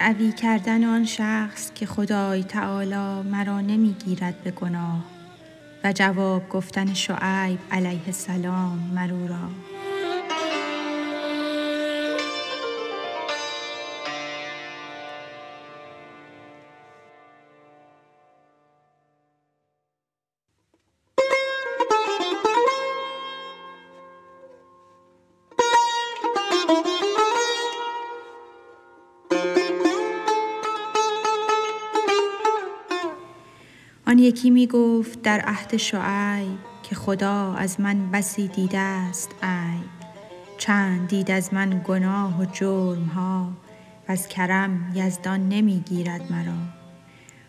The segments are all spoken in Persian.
دعوی کردن آن شخص که خدای تعالی مرا نمیگیرد به گناه و جواب گفتن شعیب علیه السلام مرو را. آن یکی می گفت در عهد شعیب که خدا از من بسی دیده است عیب، چند دید از من گناه و جرم ها و از کرم یزدان نمی گیرد مرا.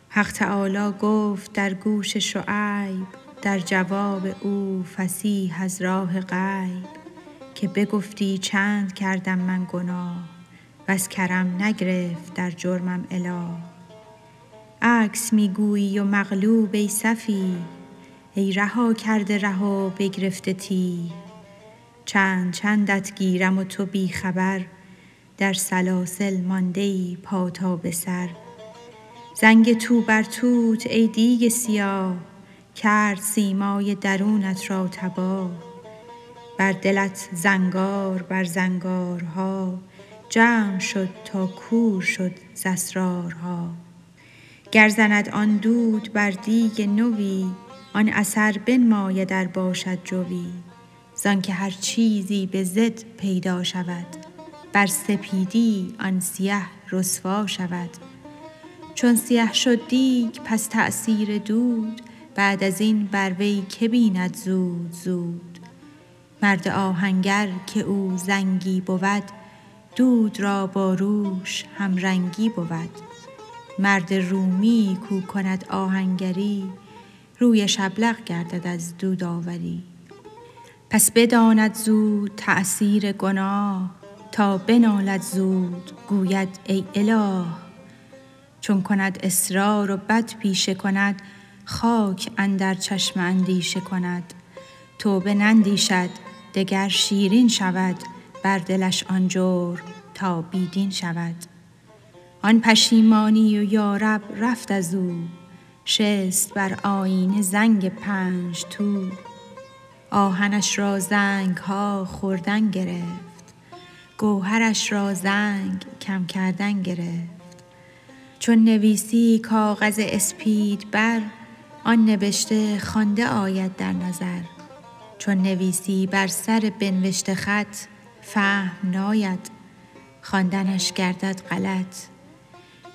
حق تعالی گفت در گوش شعیب در جواب او فصیح از راه غیب که بگفتی چند کردم من گناه و از کرم نگرفت در جرمم اله. عکس میگویی و مغلوب ای صفی، ای رها کرده رها بگرفته تی. چندت گیرم و تو بی خبر، در سلاسل مانده ای پا تا به سر. زنگ تو بر توت ای دیگ سیاه، کرد سیمای درونت را تباه. بر دلت زنگار بر زنگارها، جمع شد تا کور شد ز اسرارها. گر زند آن دود بر دیگ نوی، آن اثر بنماید در باشد جوی. زان که هر چیزی به ضد پیدا شود، بر سپیدی آن سیه رسوا شود. چون سیه شد دیگ پس تأثیر دود، بعد از این بر وی که بیند زود زود. مرد آهنگر که او زنگی بود، دود را با روش هم رنگی بود. مرد رومی کو کند آهنگری، روی شبلق گردد از دود آوری. پس بداند زود تأثیر گناه، تا بنالد زود گوید ای اله. چون کند اصرار و بد پیشه کند، خاک اندر چشم اندیشه کند. توبه نندیشد دگر شیرین شود، بر دلش آن جور تا بیدین شود. آن پشیمانی و یارب رفت از او، شست بر آینه زنگ پنج تو. آهنش را زنگ ها خوردن گرفت، گوهرش را زنگ کم کردن گرفت. چون نویسی کاغذ اسپید بر، آن نوشته خوانده آید در نظر. چون نویسی بر سر بنوشته خط، فهم ناید خواندنش گردد غلط.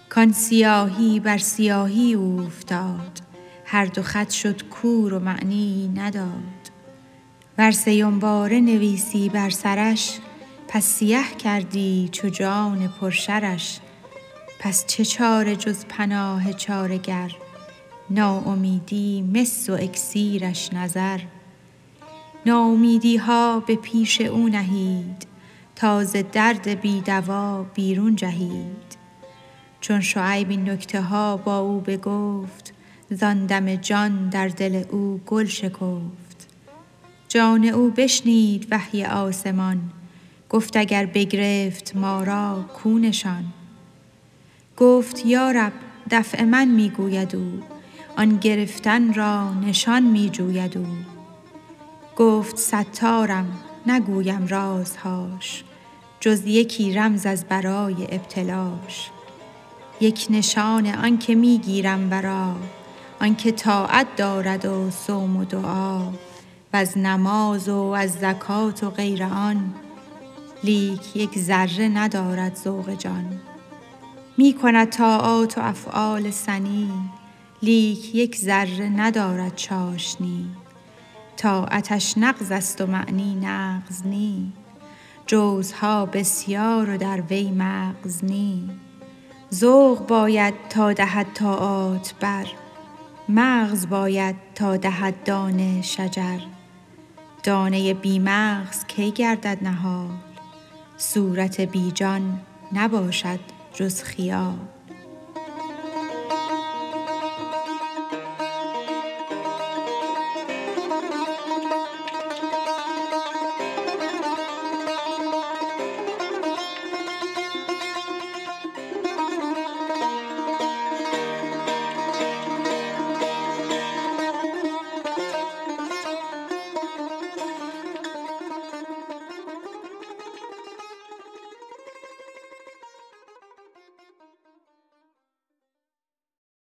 کان سیاهی بر سیاهی افتاد، هر دو خط شد کور و معنی نداد. ور سیم باره نویسی بر سرش، پس سیه کردی چو جان پرشرش. پس چه چاره جز پناه چارگر، ناامیدی مس و اکسیرش نظر. ناامیدی ها به پیش او نهید، تازه درد بی دوا بیرون جهید. چون شعیب این نکته ها با او بگفت، زان دم جان در دل او گل شکفت. جان او بشنید وحی آسمان، گفت اگر بگرفت ما را کونشان. گفت یا رب دفع من میگوید او، آن گرفتن را نشان میجوید او. گفت ستارم نگویم رازهاش، جز یکی رمز از برای ابتلاش. یک نشان آن که میگیرم برا، آن که طاعت دارد و صوم و دعا و از نماز و از زکات و غیر آن، لیک یک ذره ندارد ذوق جان. میکند طاعات و افعال سنین، لیک یک ذره ندارد چاشنی. طاعتش نغز است و معنی نغز نی، جوزها بسیار و در وی مغز نی. ذوق باید تا دهد طاعات بر، مغز باید تا دهد دانه شجر. دانه بی مغز کی گردد نهال، صورت بی جان نباشد جز خیال.